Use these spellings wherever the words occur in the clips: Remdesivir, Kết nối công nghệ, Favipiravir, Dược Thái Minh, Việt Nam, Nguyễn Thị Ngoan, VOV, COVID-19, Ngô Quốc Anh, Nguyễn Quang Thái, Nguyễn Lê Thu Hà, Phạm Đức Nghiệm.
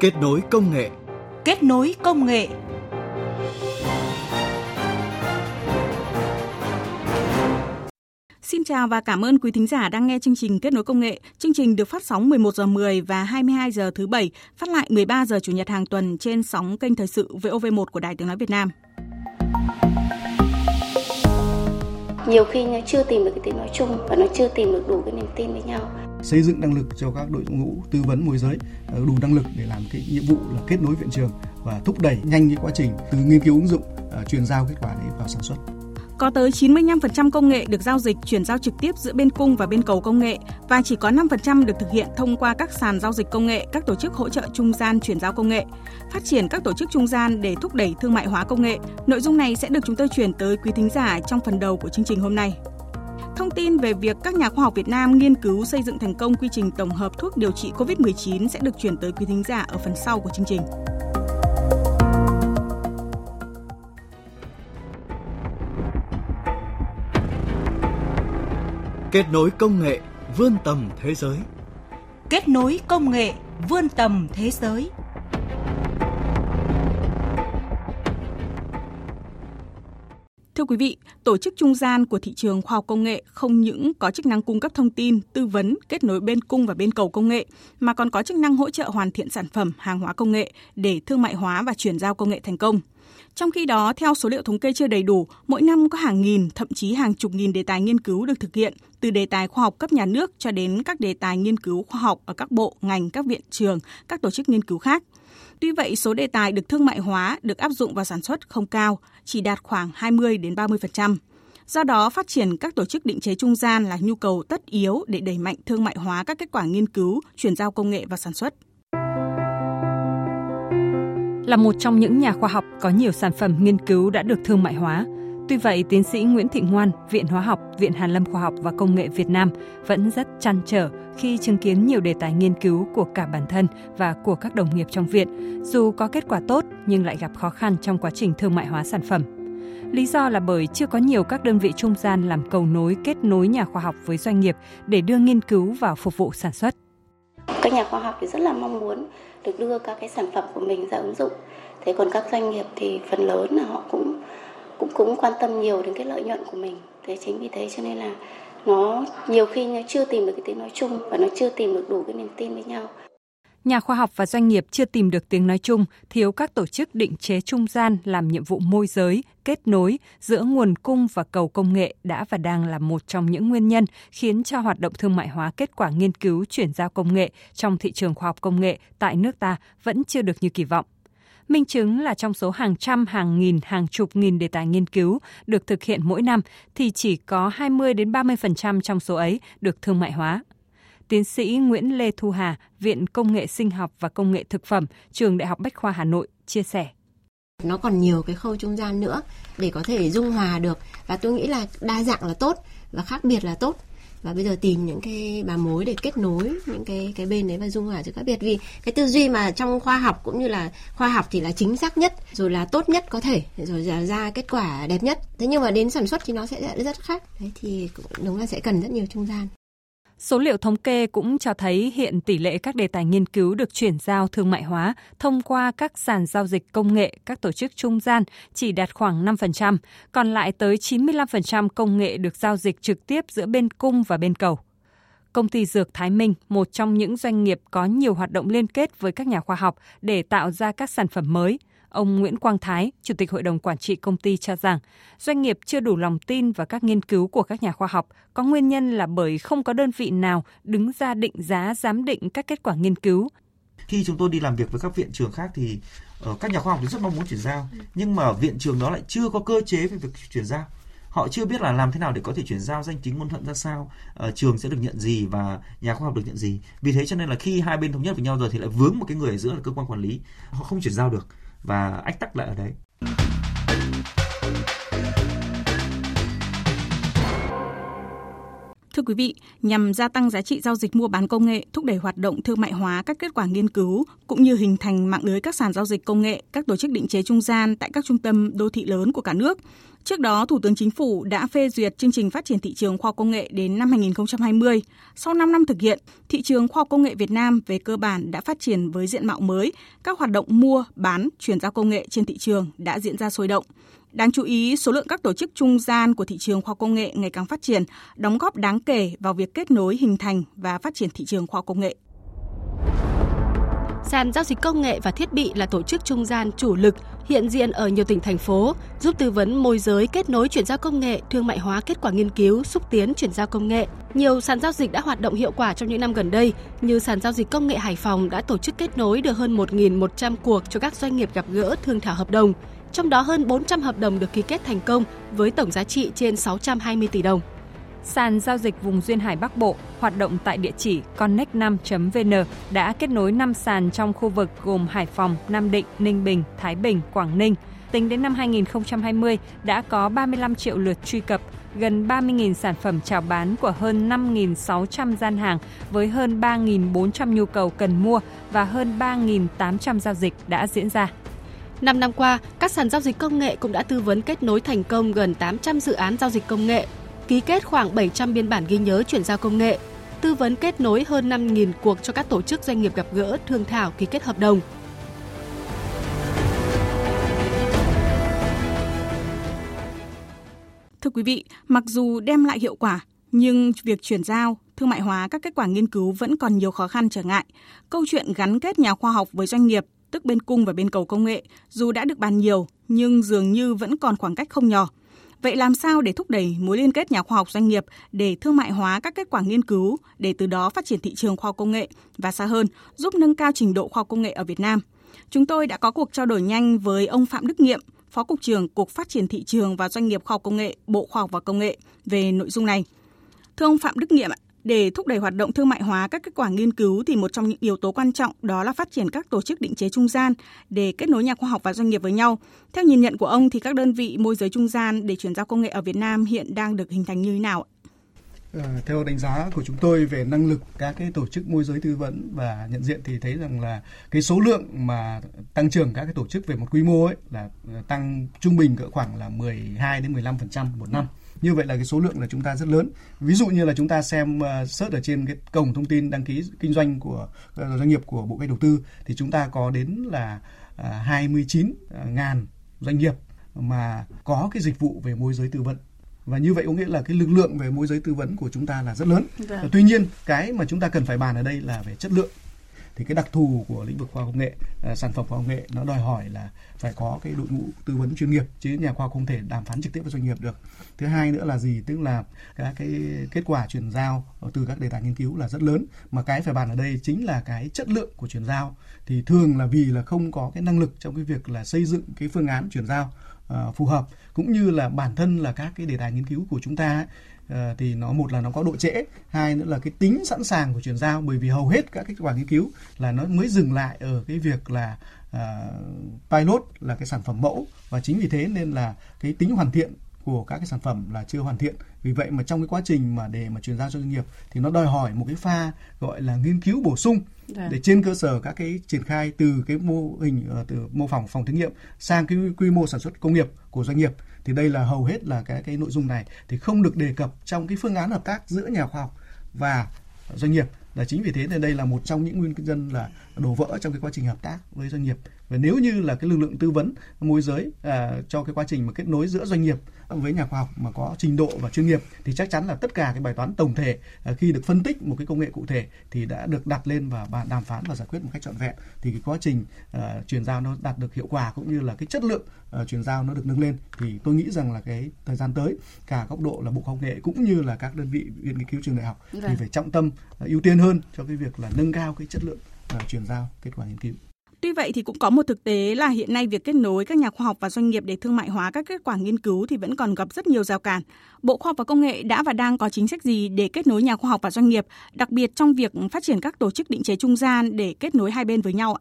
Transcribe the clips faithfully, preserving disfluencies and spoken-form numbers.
Kết nối công nghệ. Kết nối công nghệ. Xin chào và cảm ơn quý thính giả đang nghe chương trình Kết nối công nghệ. Chương trình được phát sóng mười một giờ mười và hai mươi hai giờ thứ bảy, phát lại mười ba giờ chủ nhật hàng tuần trên sóng kênh thời sự vê o vê một của Đài Tiếng nói Việt Nam. Nhiều khi nó chưa tìm được cái tiếng nói chung và nó chưa tìm được đủ cái niềm tin với nhau. Xây dựng năng lực cho các đội ngũ tư vấn môi giới đủ năng lực để làm cái nhiệm vụ là kết nối viện trường và thúc đẩy nhanh cái quá trình từ nghiên cứu ứng dụng chuyển giao kết quả đấy vào sản xuất. Có tới chín mươi lăm phần trăm công nghệ được giao dịch chuyển giao trực tiếp giữa bên cung và bên cầu công nghệ và chỉ có năm phần trăm được thực hiện thông qua các sàn giao dịch công nghệ, các tổ chức hỗ trợ trung gian chuyển giao công nghệ. Phát triển các tổ chức trung gian để thúc đẩy thương mại hóa công nghệ. Nội dung này sẽ được chúng tôi chuyển tới quý thính giả trong phần đầu của chương trình hôm nay. Thông tin về việc các nhà khoa học Việt Nam nghiên cứu xây dựng thành công quy trình tổng hợp thuốc điều trị covid mười chín sẽ được chuyển tới quý thính giả ở phần sau của chương trình. Kết nối công nghệ vươn tầm thế giới. Kết nối công nghệ vươn tầm thế giới. Thưa quý vị, tổ chức trung gian của thị trường khoa học công nghệ không những có chức năng cung cấp thông tin, tư vấn, kết nối bên cung và bên cầu công nghệ, mà còn có chức năng hỗ trợ hoàn thiện sản phẩm, hàng hóa công nghệ để thương mại hóa và chuyển giao công nghệ thành công. Trong khi đó, theo số liệu thống kê chưa đầy đủ, mỗi năm có hàng nghìn, thậm chí hàng chục nghìn đề tài nghiên cứu được thực hiện, từ đề tài khoa học cấp nhà nước cho đến các đề tài nghiên cứu khoa học ở các bộ, ngành, các viện trường, các tổ chức nghiên cứu khác. Tuy vậy, số đề tài được thương mại hóa, được áp dụng vào sản xuất không cao, chỉ đạt khoảng hai mươi đến ba mươi phần trăm. Do đó, phát triển các tổ chức định chế trung gian là nhu cầu tất yếu để đẩy mạnh thương mại hóa các kết quả nghiên cứu, chuyển giao công nghệ và sản xuất. Là một trong những nhà khoa học có nhiều sản phẩm nghiên cứu đã được thương mại hóa. Tuy vậy, tiến sĩ Nguyễn Thị Ngoan, Viện Hóa học, Viện Hàn lâm Khoa học và Công nghệ Việt Nam vẫn rất trăn trở khi chứng kiến nhiều đề tài nghiên cứu của cả bản thân và của các đồng nghiệp trong viện, dù có kết quả tốt nhưng lại gặp khó khăn trong quá trình thương mại hóa sản phẩm. Lý do là bởi chưa có nhiều các đơn vị trung gian làm cầu nối kết nối nhà khoa học với doanh nghiệp để đưa nghiên cứu vào phục vụ sản xuất. Các nhà khoa học thì rất là mong muốn được đưa các cái sản phẩm của mình ra ứng dụng. Thế còn các doanh nghiệp thì phần lớn là họ cũng cũng cũng quan tâm nhiều đến cái lợi nhuận của mình. Thế chính vì thế cho nên là nó nhiều khi nó chưa tìm được cái tiếng nói chung và nó chưa tìm được đủ cái niềm tin với nhau. Nhà khoa học và doanh nghiệp chưa tìm được tiếng nói chung, thiếu các tổ chức định chế trung gian làm nhiệm vụ môi giới, kết nối giữa nguồn cung và cầu công nghệ đã và đang là một trong những nguyên nhân khiến cho hoạt động thương mại hóa kết quả nghiên cứu chuyển giao công nghệ trong thị trường khoa học công nghệ tại nước ta vẫn chưa được như kỳ vọng. Minh chứng là trong số hàng trăm, hàng nghìn, hàng chục nghìn đề tài nghiên cứu được thực hiện mỗi năm thì chỉ có hai mươi đến ba mươi phần trăm trong số ấy được thương mại hóa. Tiến sĩ Nguyễn Lê Thu Hà, Viện Công nghệ Sinh học và Công nghệ Thực phẩm, Trường Đại học Bách khoa Hà Nội chia sẻ. Nó còn nhiều cái khâu trung gian nữa để có thể dung hòa được và tôi nghĩ là đa dạng là tốt và khác biệt là tốt. Và bây giờ tìm những cái bà mối để kết nối những cái cái bên đấy và dung hòa giữa các biệt, vì cái tư duy mà trong khoa học cũng như là khoa học thì là chính xác nhất, rồi là tốt nhất có thể, rồi ra, ra kết quả đẹp nhất. Thế nhưng mà đến sản xuất thì nó sẽ rất khác. Đấy thì đúng là sẽ cần rất nhiều trung gian. Số liệu thống kê cũng cho thấy hiện tỷ lệ các đề tài nghiên cứu được chuyển giao thương mại hóa thông qua các sàn giao dịch công nghệ, các tổ chức trung gian chỉ đạt khoảng năm phần trăm, còn lại tới chín mươi lăm phần trăm công nghệ được giao dịch trực tiếp giữa bên cung và bên cầu. Công ty Dược Thái Minh, một trong những doanh nghiệp có nhiều hoạt động liên kết với các nhà khoa học để tạo ra các sản phẩm mới. Ông Nguyễn Quang Thái, Chủ tịch Hội đồng Quản trị công ty cho rằng, doanh nghiệp chưa đủ lòng tin vào các nghiên cứu của các nhà khoa học, có nguyên nhân là bởi không có đơn vị nào đứng ra định giá, giám định các kết quả nghiên cứu. Khi chúng tôi đi làm việc với các viện trường khác thì các nhà khoa học rất mong muốn chuyển giao, nhưng mà viện trường đó lại chưa có cơ chế về việc chuyển giao. Họ chưa biết là làm thế nào để có thể chuyển giao danh chính ngôn thuận ra sao, uh, trường sẽ được nhận gì và nhà khoa học được nhận gì. Vì thế cho nên là khi hai bên thống nhất với nhau rồi thì lại vướng một cái người ở giữa là cơ quan quản lý. Họ không chuyển giao được và ách tắc lại ở đấy. Thưa quý vị, nhằm gia tăng giá trị giao dịch mua bán công nghệ, thúc đẩy hoạt động thương mại hóa các kết quả nghiên cứu, cũng như hình thành mạng lưới các sàn giao dịch công nghệ, các tổ chức định chế trung gian tại các trung tâm đô thị lớn của cả nước. Trước đó, Thủ tướng Chính phủ đã phê duyệt chương trình phát triển thị trường khoa học công nghệ đến năm hai nghìn không trăm hai mươi. Sau năm năm thực hiện, thị trường khoa học công nghệ Việt Nam về cơ bản đã phát triển với diện mạo mới. Các hoạt động mua, bán, chuyển giao công nghệ trên thị trường đã diễn ra sôi động. Đáng chú ý, số lượng các tổ chức trung gian của thị trường khoa học công nghệ ngày càng phát triển, đóng góp đáng kể vào việc kết nối, hình thành và phát triển thị trường khoa học công nghệ. Sàn giao dịch công nghệ và thiết bị là tổ chức trung gian chủ lực hiện diện ở nhiều tỉnh, thành phố, giúp tư vấn môi giới, kết nối chuyển giao công nghệ, thương mại hóa kết quả nghiên cứu, xúc tiến chuyển giao công nghệ. Nhiều sàn giao dịch đã hoạt động hiệu quả trong những năm gần đây, như sàn giao dịch công nghệ Hải Phòng đã tổ chức kết nối được hơn một nghìn một trăm cuộc cho các doanh nghiệp gặp gỡ, thương thảo hợp đồng. Trong đó hơn bốn trăm hợp đồng được ký kết thành công với tổng giá trị trên sáu trăm hai mươi tỷ đồng. Sàn giao dịch vùng Duyên Hải Bắc Bộ hoạt động tại địa chỉ connect năm chấm vê en đã kết nối năm sàn trong khu vực gồm Hải Phòng, Nam Định, Ninh Bình, Thái Bình, Quảng Ninh. Tính đến năm hai nghìn không trăm hai mươi đã có ba mươi lăm triệu lượt truy cập, gần ba mươi nghìn sản phẩm chào bán của hơn năm nghìn sáu trăm gian hàng với hơn ba nghìn bốn trăm nhu cầu cần mua và hơn ba nghìn tám trăm giao dịch đã diễn ra. Năm năm qua, các sàn giao dịch công nghệ cũng đã tư vấn kết nối thành công gần tám trăm dự án giao dịch công nghệ, ký kết khoảng bảy trăm biên bản ghi nhớ chuyển giao công nghệ, tư vấn kết nối hơn năm nghìn cuộc cho các tổ chức doanh nghiệp gặp gỡ, thương thảo, ký kết hợp đồng. Thưa quý vị, mặc dù đem lại hiệu quả, nhưng việc chuyển giao, thương mại hóa các kết quả nghiên cứu vẫn còn nhiều khó khăn trở ngại. Câu chuyện gắn kết nhà khoa học với doanh nghiệp, tức bên cung và bên cầu công nghệ, dù đã được bàn nhiều nhưng dường như vẫn còn khoảng cách không nhỏ. Vậy làm sao để thúc đẩy mối liên kết nhà khoa học doanh nghiệp để thương mại hóa các kết quả nghiên cứu, để từ đó phát triển thị trường khoa học công nghệ và xa hơn, giúp nâng cao trình độ khoa học công nghệ ở Việt Nam? Chúng tôi đã có cuộc trao đổi nhanh với ông Phạm Đức Nghiệm, Phó Cục trưởng Cục Phát triển Thị trường và Doanh nghiệp Khoa học Công nghệ, Bộ Khoa học và Công nghệ về nội dung này. Thưa ông Phạm Đức Nghiệm ạ, để thúc đẩy hoạt động thương mại hóa các kết quả nghiên cứu thì một trong những yếu tố quan trọng đó là phát triển các tổ chức định chế trung gian để kết nối nhà khoa học và doanh nghiệp với nhau. Theo nhìn nhận của ông thì các đơn vị môi giới trung gian để chuyển giao công nghệ ở Việt Nam hiện đang được hình thành như thế nào? À, theo đánh giá của chúng tôi về năng lực các cái tổ chức môi giới tư vấn và nhận diện thì thấy rằng là cái số lượng mà tăng trưởng các cái tổ chức về một quy mô ấy là tăng trung bình cỡ khoảng là mười hai đến mười lăm phần trăm một năm. Như vậy là cái số lượng là chúng ta rất lớn. Ví dụ như là chúng ta xem uh, search ở trên cái cổng thông tin đăng ký kinh doanh của uh, doanh nghiệp của Bộ Kế hoạch Đầu tư thì chúng ta có đến là uh, hai mươi chín nghìn doanh nghiệp mà có cái dịch vụ về môi giới tư vấn. Và như vậy có nghĩa là cái lực lượng về môi giới tư vấn của chúng ta là rất lớn. Dạ. Tuy nhiên, cái mà chúng ta cần phải bàn ở đây là về chất lượng. Thì cái đặc thù của lĩnh vực khoa học công nghệ, uh, sản phẩm khoa học công nghệ nó đòi hỏi là phải có cái đội ngũ tư vấn chuyên nghiệp, chứ nhà khoa học không thể đàm phán trực tiếp với doanh nghiệp được. Thứ hai nữa là gì? Tức là các cái kết quả chuyển giao từ các đề tài nghiên cứu là rất lớn, mà cái phải bàn ở đây chính là cái chất lượng của chuyển giao. Thì thường là vì là không có cái năng lực trong cái việc là xây dựng cái phương án chuyển giao uh, phù hợp, cũng như là bản thân là các cái đề tài nghiên cứu của chúng ta ấy, thì nó một là nó có độ trễ, hai nữa là cái tính sẵn sàng của chuyển giao, bởi vì hầu hết các kết quả nghiên cứu là nó mới dừng lại ở cái việc là uh, pilot, là cái sản phẩm mẫu, và chính vì thế nên là cái tính hoàn thiện của các cái sản phẩm là chưa hoàn thiện. Vì vậy mà trong cái quá trình mà để mà chuyển giao cho doanh nghiệp thì nó đòi hỏi một cái pha gọi là nghiên cứu bổ sung để trên cơ sở các cái triển khai từ cái mô hình từ mô phỏng phòng thí nghiệm sang cái quy mô sản xuất công nghiệp của doanh nghiệp. Thì đây là hầu hết là cái cái nội dung này thì không được đề cập trong cái phương án hợp tác giữa nhà khoa học và doanh nghiệp. Là chính vì thế nên đây là một trong những nguyên nhân là đổ vỡ trong cái quá trình hợp tác với doanh nghiệp. Và nếu như là cái lực lượng tư vấn môi giới à, cho cái quá trình mà kết nối giữa doanh nghiệp với nhà khoa học mà có trình độ và chuyên nghiệp thì chắc chắn là tất cả cái bài toán tổng thể à, khi được phân tích một cái công nghệ cụ thể thì đã được đặt lên và bàn đàm phán và giải quyết một cách trọn vẹn, thì cái quá trình à, chuyển giao nó đạt được hiệu quả, cũng như là cái chất lượng à, chuyển giao nó được nâng lên. Thì tôi nghĩ rằng là cái thời gian tới cả góc độ là Bộ Khoa học Công nghệ cũng như là các đơn vị viện nghiên cứu trường đại học thì phải trọng tâm à, ưu tiên hơn cho cái việc là nâng cao cái chất lượng à, chuyển giao kết quả nghiên cứu. Tuy vậy thì cũng có một thực tế là hiện nay việc kết nối các nhà khoa học và doanh nghiệp để thương mại hóa các kết quả nghiên cứu thì vẫn còn gặp rất nhiều rào cản. Bộ Khoa học và Công nghệ đã và đang có chính sách gì để kết nối nhà khoa học và doanh nghiệp, đặc biệt trong việc phát triển các tổ chức định chế trung gian để kết nối hai bên với nhau ạ?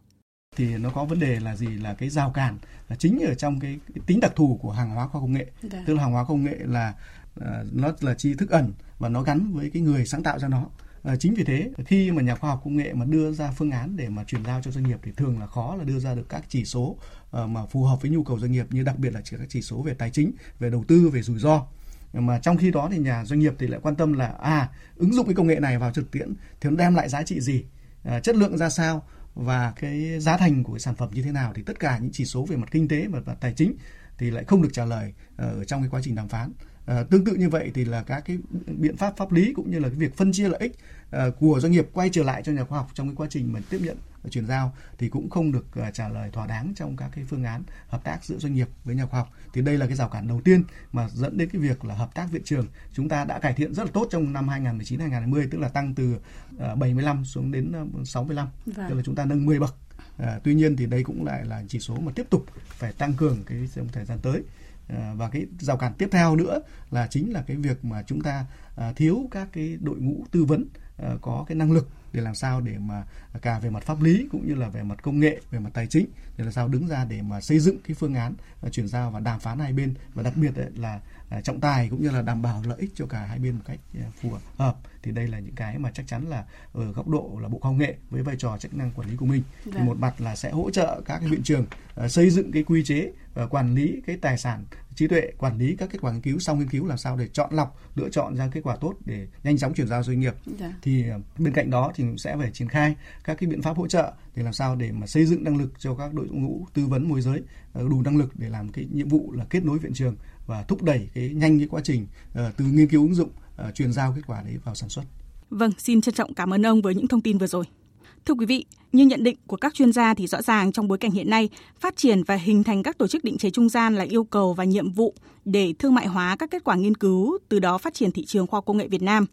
Thì nó có vấn đề là gì? Là cái rào cản là chính ở trong cái, cái tính đặc thù của hàng hóa khoa học công nghệ. Được. Tức là hàng hóa công nghệ là uh, nó là chi thức ẩn, và nó gắn với cái người sáng tạo ra nó. À, chính vì thế khi mà nhà khoa học công nghệ mà đưa ra phương án để mà chuyển giao cho doanh nghiệp thì thường là khó là đưa ra được các chỉ số uh, mà phù hợp với nhu cầu doanh nghiệp, như đặc biệt là các chỉ số về tài chính, về đầu tư, về rủi ro. Mà trong khi đó thì nhà doanh nghiệp thì lại quan tâm là à ứng dụng cái công nghệ này vào thực tiễn thì nó đem lại giá trị gì, uh, chất lượng ra sao và cái giá thành của cái sản phẩm như thế nào, thì tất cả những chỉ số về mặt kinh tế và, và tài chính thì lại không được trả lời uh, ở trong cái quá trình đàm phán. À, tương tự như vậy thì là các cái biện pháp pháp lý cũng như là cái việc phân chia lợi ích à, của doanh nghiệp quay trở lại cho nhà khoa học trong cái quá trình mà tiếp nhận và chuyển giao thì cũng không được à, trả lời thỏa đáng trong các cái phương án hợp tác giữa doanh nghiệp với nhà khoa học. Thì đây là cái rào cản đầu tiên mà dẫn đến cái việc là hợp tác viện trường chúng ta đã cải thiện rất là tốt trong năm hai nghìn mười chín hai nghìn hai mươi, tức là tăng từ à, bảy mươi lăm xuống đến sáu mươi lăm, vâng. Tức là chúng ta nâng mười bậc. À, tuy nhiên thì đây cũng lại là chỉ số mà tiếp tục phải tăng cường cái trong thời gian tới. Và cái rào cản tiếp theo nữa là chính là cái việc mà chúng ta thiếu các cái đội ngũ tư vấn có cái năng lực để làm sao để mà cả về mặt pháp lý cũng như là về mặt công nghệ, về mặt tài chính để làm sao đứng ra để mà xây dựng cái phương án chuyển giao và đàm phán hai bên, và đặc biệt là trọng tài cũng như là đảm bảo lợi ích cho cả hai bên một cách phù hợp. Thì đây là những cái mà chắc chắn là ở góc độ là Bộ Khoa học Nghệ với vai trò chức năng quản lý của mình, vâng. Thì một mặt là sẽ hỗ trợ các cái viện trường xây dựng cái quy chế quản lý cái tài sản trí tuệ, quản lý các kết quả nghiên cứu sau nghiên cứu, làm sao để chọn lọc, lựa chọn ra kết quả tốt để nhanh chóng chuyển giao doanh nghiệp. Dạ. Thì bên cạnh đó thì sẽ phải triển khai các cái biện pháp hỗ trợ để làm sao để mà xây dựng năng lực cho các đội ngũ tư vấn môi giới đủ năng lực để làm cái nhiệm vụ là kết nối viện trường và thúc đẩy cái nhanh cái quá trình từ nghiên cứu ứng dụng chuyển giao kết quả đấy vào sản xuất. Vâng, xin trân trọng cảm ơn ông với những thông tin vừa rồi. Thưa quý vị, như nhận định của các chuyên gia thì rõ ràng trong bối cảnh hiện nay, phát triển và hình thành các tổ chức định chế trung gian là yêu cầu và nhiệm vụ để thương mại hóa các kết quả nghiên cứu, từ đó phát triển thị trường khoa học công nghệ Việt Nam.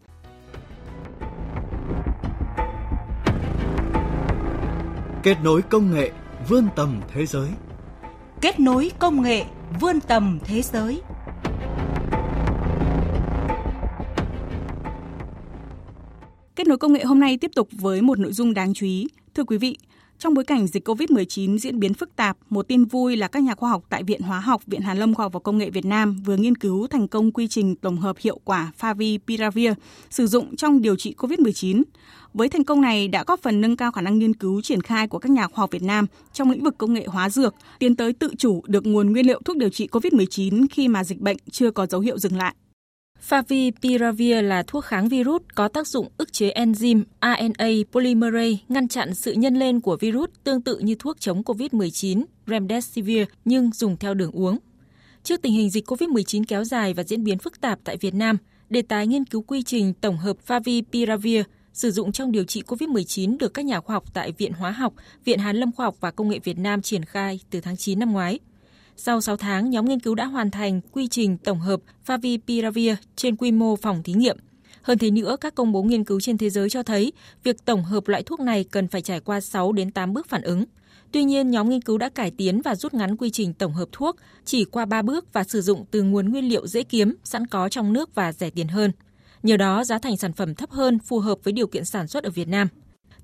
Kết nối công nghệ vươn tầm thế giới. Kết nối công nghệ vươn tầm thế giới. Kết nối công nghệ hôm nay tiếp tục với một nội dung đáng chú ý. Thưa quý vị, trong bối cảnh dịch covid mười chín diễn biến phức tạp, một tin vui là các nhà khoa học tại Viện Hóa học, Viện Hàn Lâm Khoa học và Công nghệ Việt Nam vừa nghiên cứu thành công quy trình tổng hợp hiệu quả Favipiravir sử dụng trong điều trị covid mười chín. Với thành công này đã góp phần nâng cao khả năng nghiên cứu triển khai của các nhà khoa học Việt Nam trong lĩnh vực công nghệ hóa dược, tiến tới tự chủ được nguồn nguyên liệu thuốc điều trị covid mười chín khi mà dịch bệnh chưa có dấu hiệu dừng lại. Favipiravir là thuốc kháng virus có tác dụng ức chế enzyme a en a polymerase, ngăn chặn sự nhân lên của virus, tương tự như thuốc chống covid mười chín Remdesivir nhưng dùng theo đường uống. Trước tình hình dịch covid mười chín kéo dài và diễn biến phức tạp tại Việt Nam, đề tài nghiên cứu quy trình tổng hợp Favipiravir sử dụng trong điều trị covid mười chín được các nhà khoa học tại Viện Hóa học, Viện Hàn Lâm Khoa học và Công nghệ Việt Nam triển khai từ tháng chín năm ngoái. Sau sáu tháng, nhóm nghiên cứu đã hoàn thành quy trình tổng hợp Favipiravir trên quy mô phòng thí nghiệm. Hơn thế nữa, các công bố nghiên cứu trên thế giới cho thấy việc tổng hợp loại thuốc này cần phải trải qua sáu đến tám bước phản ứng. Tuy nhiên, nhóm nghiên cứu đã cải tiến và rút ngắn quy trình tổng hợp thuốc chỉ qua ba bước và sử dụng từ nguồn nguyên liệu dễ kiếm, sẵn có trong nước và rẻ tiền hơn. Nhờ đó, giá thành sản phẩm thấp hơn, phù hợp với điều kiện sản xuất ở Việt Nam.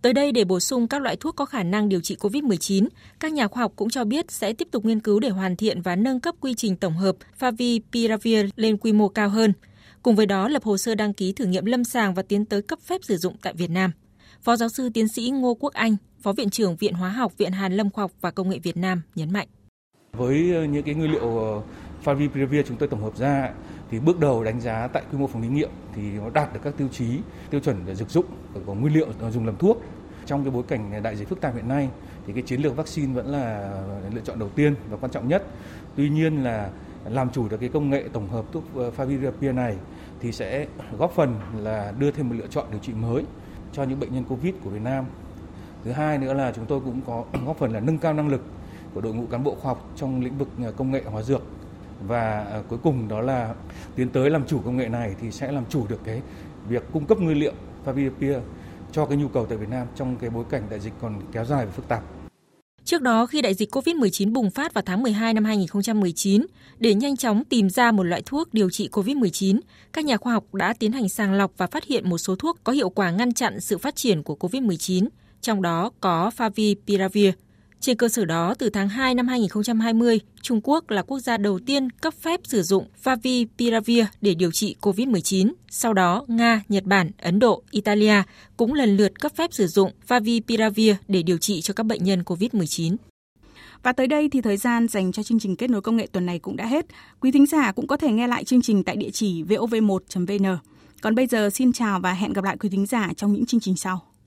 Tới đây để bổ sung các loại thuốc có khả năng điều trị covid mười chín, các nhà khoa học cũng cho biết sẽ tiếp tục nghiên cứu để hoàn thiện và nâng cấp quy trình tổng hợp Favipiravir lên quy mô cao hơn. Cùng với đó, lập hồ sơ đăng ký thử nghiệm lâm sàng và tiến tới cấp phép sử dụng tại Việt Nam. Phó giáo sư tiến sĩ Ngô Quốc Anh, Phó Viện trưởng Viện Hóa học, Viện Hàn Lâm Khoa học và Công nghệ Việt Nam nhấn mạnh. Với những cái nguyên liệu Favipiravir chúng tôi tổng hợp ra thì bước đầu đánh giá tại quy mô phòng thí nghiệm thì nó đạt được các tiêu chí, tiêu chuẩn về dược dụng của nguyên liệu dùng làm thuốc. Trong cái bối cảnh đại dịch phức tạp hiện nay thì cái chiến lược vaccine vẫn là lựa chọn đầu tiên và quan trọng nhất. Tuy nhiên là làm chủ được cái công nghệ tổng hợp thuốc Favipiravir này thì sẽ góp phần là đưa thêm một lựa chọn điều trị mới cho những bệnh nhân Covid của Việt Nam. Thứ hai nữa là chúng tôi cũng có góp phần là nâng cao năng lực của đội ngũ cán bộ khoa học trong lĩnh vực công nghệ hóa dược. Và cuối cùng đó là tiến tới làm chủ công nghệ này thì sẽ làm chủ được cái việc cung cấp nguyên liệu Favipiravir cho cái nhu cầu tại Việt Nam trong cái bối cảnh đại dịch còn kéo dài và phức tạp. Trước đó, khi đại dịch covid mười chín bùng phát vào tháng mười hai năm hai nghìn không trăm mười chín, để nhanh chóng tìm ra một loại thuốc điều trị covid mười chín, các nhà khoa học đã tiến hành sàng lọc và phát hiện một số thuốc có hiệu quả ngăn chặn sự phát triển của covid mười chín, trong đó có Favipiravir. Trên cơ sở đó, từ tháng hai năm hai nghìn không trăm hai mươi, Trung Quốc là quốc gia đầu tiên cấp phép sử dụng Favipiravir để điều trị covid mười chín. Sau đó, Nga, Nhật Bản, Ấn Độ, Italia cũng lần lượt cấp phép sử dụng Favipiravir để điều trị cho các bệnh nhân covid mười chín. Và tới đây thì thời gian dành cho chương trình Kết nối công nghệ tuần này cũng đã hết. Quý thính giả cũng có thể nghe lại chương trình tại địa chỉ vê o vê một chấm vê en. Còn bây giờ, xin chào và hẹn gặp lại quý thính giả trong những chương trình sau.